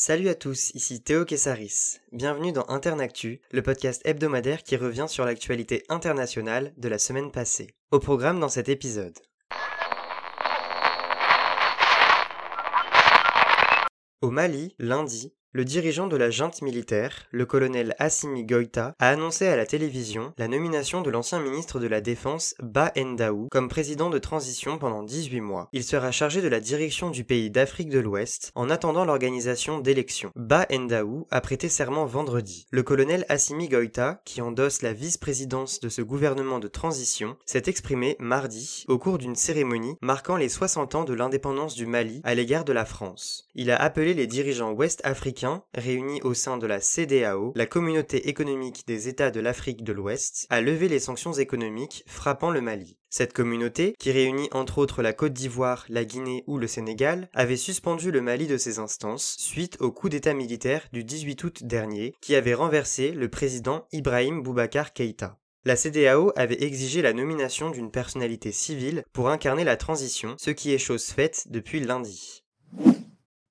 Salut à tous, ici Théo Kessaris. Bienvenue dans Internactu, le podcast hebdomadaire qui revient sur l'actualité internationale de la semaine passée. Au programme dans cet épisode. Au Mali, lundi, le dirigeant de la junte militaire, le colonel Assimi Goïta, a annoncé à la télévision la nomination de l'ancien ministre de la Défense Ba Endaou comme président de transition pendant 18 mois. Il sera chargé de la direction du pays d'Afrique de l'Ouest en attendant l'organisation d'élections. Ba Endaou a prêté serment vendredi. Le colonel Assimi Goïta, qui endosse la vice-présidence de ce gouvernement de transition, s'est exprimé mardi au cours d'une cérémonie marquant les 60 ans de l'indépendance du Mali à l'égard de la France. Il a appelé les dirigeants ouest-africains réunis au sein de la CEDEAO, la communauté économique des États de l'Afrique de l'Ouest, a levé les sanctions économiques frappant le Mali. Cette communauté, qui réunit entre autres la Côte d'Ivoire, la Guinée ou le Sénégal, avait suspendu le Mali de ses instances suite au coup d'état militaire du 18 août dernier, qui avait renversé le président Ibrahim Boubacar Keïta. La CEDEAO avait exigé la nomination d'une personnalité civile pour incarner la transition, ce qui est chose faite depuis lundi.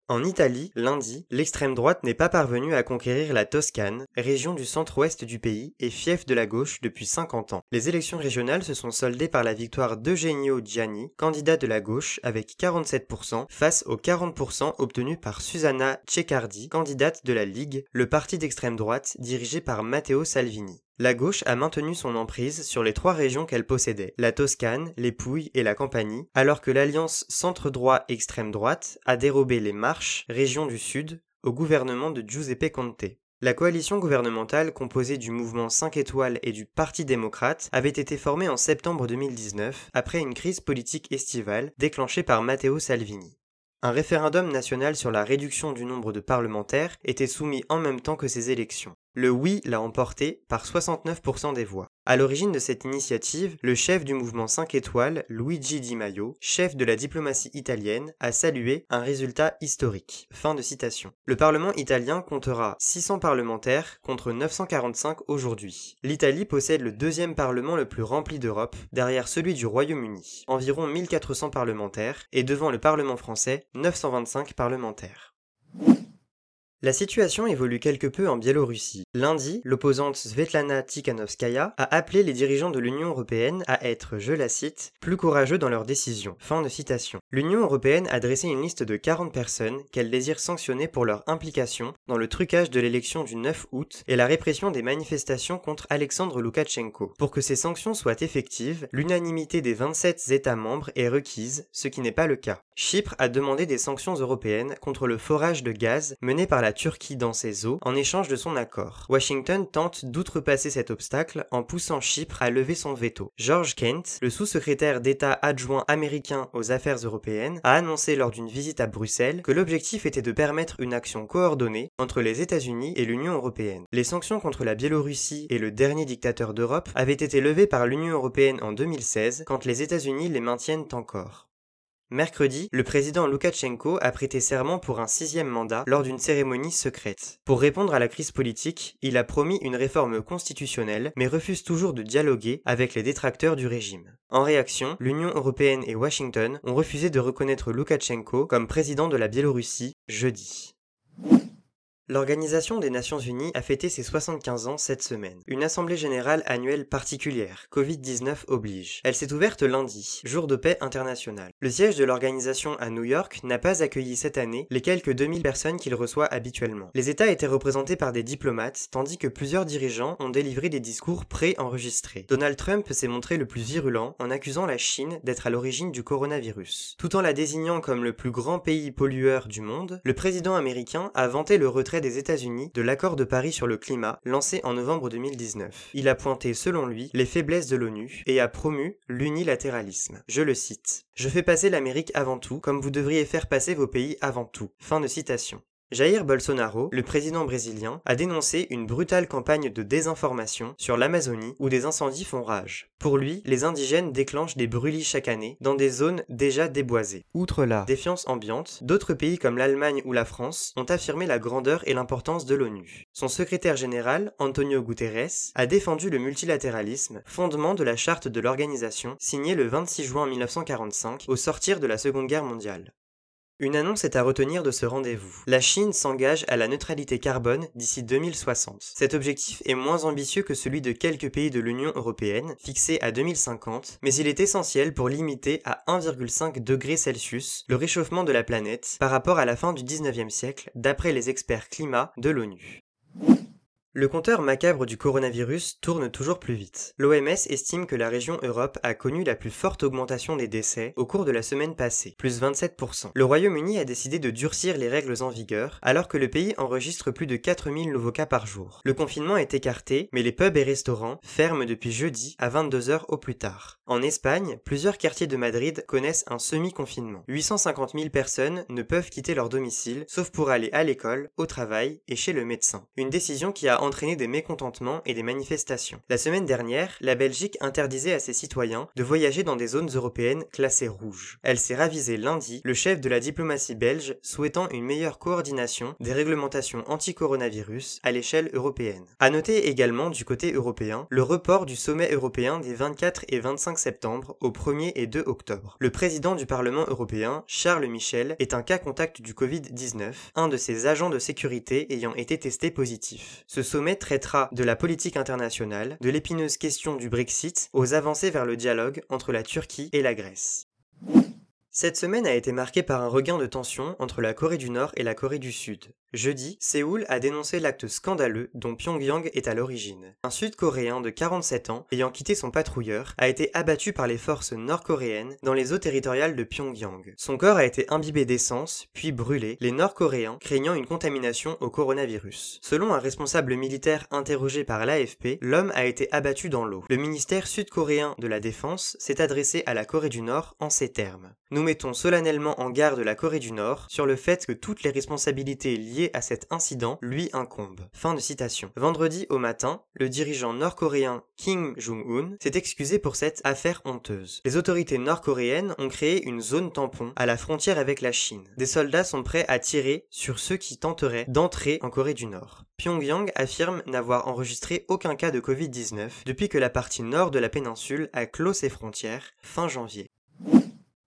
En Italie, lundi, l'extrême droite n'est pas parvenue à conquérir la Toscane, région du centre-ouest du pays et fief de la gauche depuis 50 ans. Les élections régionales se sont soldées par la victoire d'Eugenio Gianni, candidat de la gauche, avec 47% face aux 40% obtenus par Susanna Ceccardi, candidate de la Ligue, le parti d'extrême droite dirigé par Matteo Salvini. La gauche a maintenu son emprise sur les trois régions qu'elle possédait, la Toscane, les Pouilles et la Campanie, alors que l'alliance centre-droit-extrême droite a dérobé les Marches, région du Sud, au gouvernement de Giuseppe Conte. La coalition gouvernementale composée du mouvement 5 étoiles et du Parti démocrate avait été formée en septembre 2019 après une crise politique estivale déclenchée par Matteo Salvini. Un référendum national sur la réduction du nombre de parlementaires était soumis en même temps que ces élections. Le oui l'a emporté par 69% des voix. À l'origine de cette initiative, le chef du mouvement 5 étoiles, Luigi Di Maio, chef de la diplomatie italienne, a salué un résultat historique. Fin de citation. Le Parlement italien comptera 600 parlementaires contre 945 aujourd'hui. L'Italie possède le deuxième Parlement le plus rempli d'Europe, derrière celui du Royaume-Uni, environ 1400 parlementaires, et devant le Parlement français, 925 parlementaires. La situation évolue quelque peu en Biélorussie. Lundi, l'opposante Svetlana Tikhanovskaya a appelé les dirigeants de l'Union européenne à être, je la cite, « plus courageux dans leurs décisions ». Fin de citation. L'Union européenne a dressé une liste de 40 personnes qu'elle désire sanctionner pour leur implication dans le trucage de l'élection du 9 août et la répression des manifestations contre Alexandre Loukachenko. Pour que ces sanctions soient effectives, l'unanimité des 27 États membres est requise, ce qui n'est pas le cas. Chypre a demandé des sanctions européennes contre le forage de gaz mené par la Turquie dans ses eaux en échange de son accord. Washington tente d'outrepasser cet obstacle en poussant Chypre à lever son veto. George Kent, le sous-secrétaire d'État adjoint américain aux affaires européennes, a annoncé lors d'une visite à Bruxelles que l'objectif était de permettre une action coordonnée entre les États-Unis et l'Union européenne. Les sanctions contre la Biélorussie et le dernier dictateur d'Europe avaient été levées par l'Union européenne en 2016 quand les États-Unis les maintiennent encore. Mercredi, le président Loukachenko a prêté serment pour un 6e mandat lors d'une cérémonie secrète. Pour répondre à la crise politique, il a promis une réforme constitutionnelle mais refuse toujours de dialoguer avec les détracteurs du régime. En réaction, l'Union européenne et Washington ont refusé de reconnaître Loukachenko comme président de la Biélorussie jeudi. L'Organisation des Nations Unies a fêté ses 75 ans cette semaine. Une assemblée générale annuelle particulière, Covid-19 oblige. Elle s'est ouverte lundi, jour de paix internationale. Le siège de l'organisation à New York n'a pas accueilli cette année les quelques 2000 personnes qu'il reçoit habituellement. Les États étaient représentés par des diplomates, tandis que plusieurs dirigeants ont délivré des discours pré-enregistrés. Donald Trump s'est montré le plus virulent en accusant la Chine d'être à l'origine du coronavirus. Tout en la désignant comme le plus grand pays pollueur du monde, le président américain a vanté le retrait des États-Unis de l'accord de Paris sur le climat lancé en novembre 2019. Il a pointé, selon lui, les faiblesses de l'ONU et a promu l'unilatéralisme. Je le cite. « Je fais passer l'Amérique avant tout, comme vous devriez faire passer vos pays avant tout. » Fin de citation. Jair Bolsonaro, le président brésilien, a dénoncé une brutale campagne de désinformation sur l'Amazonie où des incendies font rage. Pour lui, les indigènes déclenchent des brûlis chaque année dans des zones déjà déboisées. Outre la défiance ambiante, d'autres pays comme l'Allemagne ou la France ont affirmé la grandeur et l'importance de l'ONU. Son secrétaire général, Antonio Guterres, a défendu le multilatéralisme, fondement de la charte de l'organisation signée le 26 juin 1945 au sortir de la Seconde Guerre mondiale. Une annonce est à retenir de ce rendez-vous. La Chine s'engage à la neutralité carbone d'ici 2060. Cet objectif est moins ambitieux que celui de quelques pays de l'Union européenne, fixé à 2050, mais il est essentiel pour limiter à 1,5 degré Celsius le réchauffement de la planète par rapport à la fin du 19e siècle, d'après les experts climat de l'ONU. Le compteur macabre du coronavirus tourne toujours plus vite. L'OMS estime que la région Europe a connu la plus forte augmentation des décès au cours de la semaine passée, plus 27%. Le Royaume-Uni a décidé de durcir les règles en vigueur, alors que le pays enregistre plus de 4000 nouveaux cas par jour. Le confinement est écarté, mais les pubs et restaurants ferment depuis jeudi à 22h au plus tard. En Espagne, plusieurs quartiers de Madrid connaissent un semi-confinement. 850 000 personnes ne peuvent quitter leur domicile, sauf pour aller à l'école, au travail et chez le médecin. Une décision qui a entraîner des mécontentements et des manifestations. La semaine dernière, la Belgique interdisait à ses citoyens de voyager dans des zones européennes classées rouges. Elle s'est ravisée lundi, le chef de la diplomatie belge souhaitant une meilleure coordination des réglementations anti-coronavirus à l'échelle européenne. À noter également du côté européen, le report du sommet européen des 24 et 25 septembre au 1er et 2 octobre. Le président du Parlement européen, Charles Michel, est un cas contact du Covid-19, un de ses agents de sécurité ayant été testé positif. Le sommet traitera de la politique internationale, de l'épineuse question du Brexit, aux avancées vers le dialogue entre la Turquie et la Grèce. Cette semaine a été marquée par un regain de tension entre la Corée du Nord et la Corée du Sud. Jeudi, Séoul a dénoncé l'acte scandaleux dont Pyongyang est à l'origine. Un Sud-Coréen de 47 ans, ayant quitté son patrouilleur, a été abattu par les forces nord-coréennes dans les eaux territoriales de Pyongyang. Son corps a été imbibé d'essence, puis brûlé, les Nord-Coréens craignant une contamination au coronavirus. Selon un responsable militaire interrogé par l'AFP, l'homme a été abattu dans l'eau. Le ministère sud-coréen de la Défense s'est adressé à la Corée du Nord en ces termes. Nous mettons solennellement en garde la Corée du Nord sur le fait que toutes les responsabilités liées à cet incident lui incombent. Fin de citation. Vendredi au matin, le dirigeant nord-coréen Kim Jong-un s'est excusé pour cette affaire honteuse. Les autorités nord-coréennes ont créé une zone tampon à la frontière avec la Chine. Des soldats sont prêts à tirer sur ceux qui tenteraient d'entrer en Corée du Nord. Pyongyang affirme n'avoir enregistré aucun cas de Covid-19 depuis que la partie nord de la péninsule a clos ses frontières fin janvier.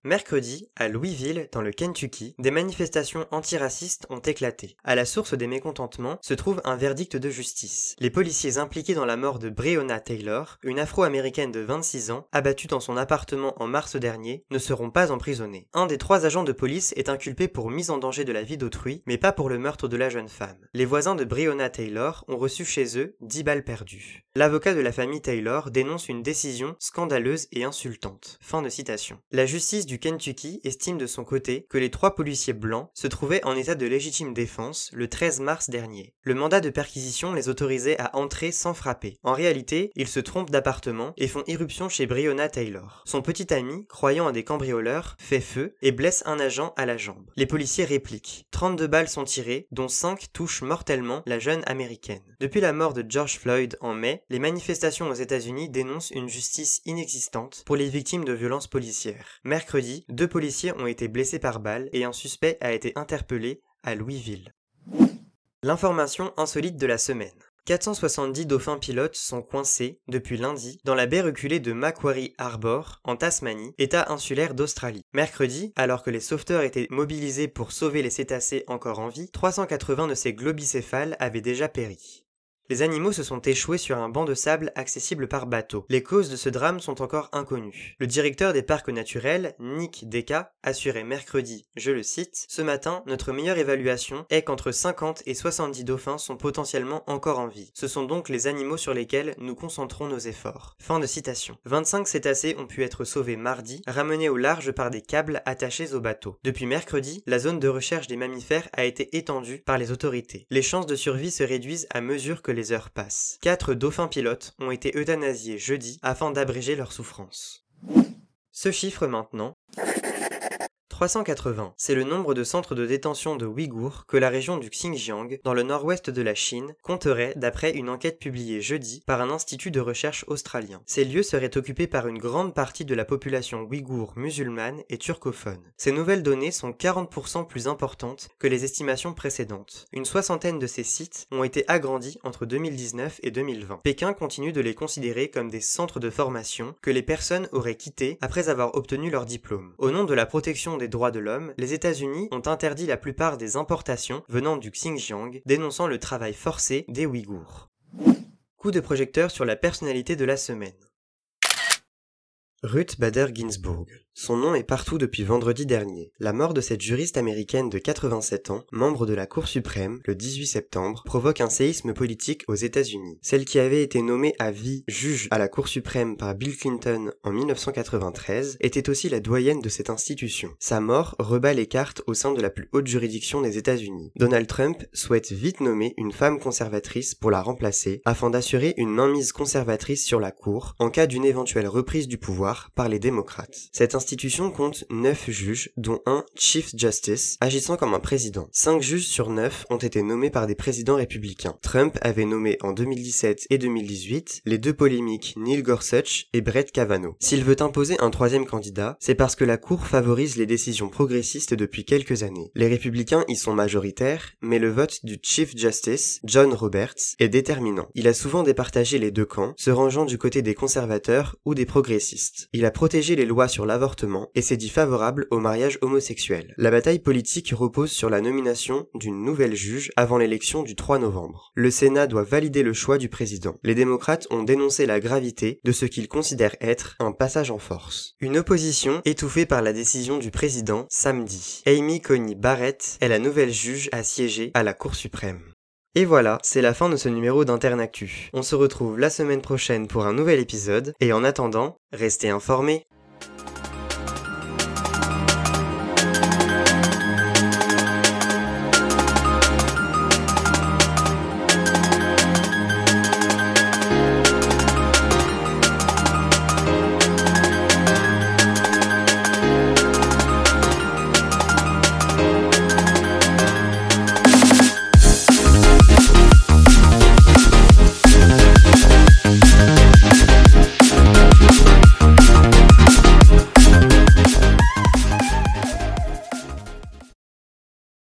Mercredi, à Louisville, dans le Kentucky, des manifestations antiracistes ont éclaté. À la source des mécontentements se trouve un verdict de justice. Les policiers impliqués dans la mort de Breonna Taylor, une afro-américaine de 26 ans, abattue dans son appartement en mars dernier, ne seront pas emprisonnés. Un des 3 agents de police est inculpé pour mise en danger de la vie d'autrui, mais pas pour le meurtre de la jeune femme. Les voisins de Breonna Taylor ont reçu chez eux 10 balles perdues. L'avocat de la famille Taylor dénonce une décision scandaleuse et insultante. Fin de citation. La justice du Kentucky estime de son côté que les 3 policiers blancs se trouvaient en état de légitime défense le 13 mars dernier. Le mandat de perquisition les autorisait à entrer sans frapper. En réalité, ils se trompent d'appartement et font irruption chez Breonna Taylor. Son petit ami, croyant à des cambrioleurs, fait feu et blesse un agent à la jambe. Les policiers répliquent. 32 balles sont tirées, dont 5 touchent mortellement la jeune américaine. Depuis la mort de George Floyd en mai, les manifestations aux États-Unis dénoncent une justice inexistante pour les victimes de violences policières. Mercredi, 2 policiers ont été blessés par balle et un suspect a été interpellé à Louisville. L'information insolite de la semaine. 470 dauphins pilotes sont coincés, depuis lundi, dans la baie reculée de Macquarie Harbour, en Tasmanie, état insulaire d'Australie. Mercredi, alors que les sauveteurs étaient mobilisés pour sauver les cétacés encore en vie, 380 de ces globicéphales avaient déjà péri. Les animaux se sont échoués sur un banc de sable accessible par bateau. Les causes de ce drame sont encore inconnues. Le directeur des parcs naturels, Nick Deka, assurait mercredi, je le cite, « Ce matin, notre meilleure évaluation est qu'entre 50 et 70 dauphins sont potentiellement encore en vie. Ce sont donc les animaux sur lesquels nous concentrons nos efforts. » Fin de citation. 25 cétacés ont pu être sauvés mardi, ramenés au large par des câbles attachés au bateau. Depuis mercredi, la zone de recherche des mammifères a été étendue par les autorités. Les chances de survie se réduisent à mesure que les heures passent. 4 dauphins pilotes ont été euthanasiés jeudi afin d'abréger leur souffrance. Ce chiffre maintenant... 380, c'est le nombre de centres de détention de Ouïghours que la région du Xinjiang, dans le nord-ouest de la Chine, compterait d'après une enquête publiée jeudi par un institut de recherche australien. Ces lieux seraient occupés par une grande partie de la population ouïghour musulmane et turcophone. Ces nouvelles données sont 40% plus importantes que les estimations précédentes. Une soixantaine de ces sites ont été agrandis entre 2019 et 2020. Pékin continue de les considérer comme des centres de formation que les personnes auraient quittés après avoir obtenu leur diplôme. Au nom de la protection des droits de l'homme, les États-Unis ont interdit la plupart des importations venant du Xinjiang, dénonçant le travail forcé des Ouïghours. Coup de projecteur sur la personnalité de la semaine. Ruth Bader Ginsburg. Son nom est partout depuis vendredi dernier. La mort de cette juriste américaine de 87 ans, membre de la Cour suprême, le 18 septembre, provoque un séisme politique aux États-Unis. Celle qui avait été nommée à vie juge à la Cour suprême par Bill Clinton en 1993 était aussi la doyenne de cette institution. Sa mort rebat les cartes au sein de la plus haute juridiction des États-Unis. Donald Trump souhaite vite nommer une femme conservatrice pour la remplacer afin d'assurer une mainmise conservatrice sur la Cour en cas d'une éventuelle reprise du pouvoir par les démocrates. Cette institution compte 9 juges, dont un Chief Justice, agissant comme un président. 5 juges sur 9 ont été nommés par des présidents républicains. Trump avait nommé en 2017 et 2018 les deux polémiques Neil Gorsuch et Brett Kavanaugh. S'il veut imposer un troisième candidat, c'est parce que la Cour favorise les décisions progressistes depuis quelques années. Les républicains y sont majoritaires, mais le vote du Chief Justice, John Roberts, est déterminant. Il a souvent départagé les deux camps, se rangeant du côté des conservateurs ou des progressistes. Il a protégé les lois sur l'avortement et s'est dit favorable au mariage homosexuel. La bataille politique repose sur la nomination d'une nouvelle juge avant l'élection du 3 novembre. Le Sénat doit valider le choix du président. Les démocrates ont dénoncé la gravité de ce qu'ils considèrent être un passage en force. Une opposition étouffée par la décision du président samedi. Amy Coney Barrett est la nouvelle juge à siéger à la Cour suprême. Et voilà, c'est la fin de ce numéro d'Internactu. On se retrouve la semaine prochaine pour un nouvel épisode, et en attendant, restez informés.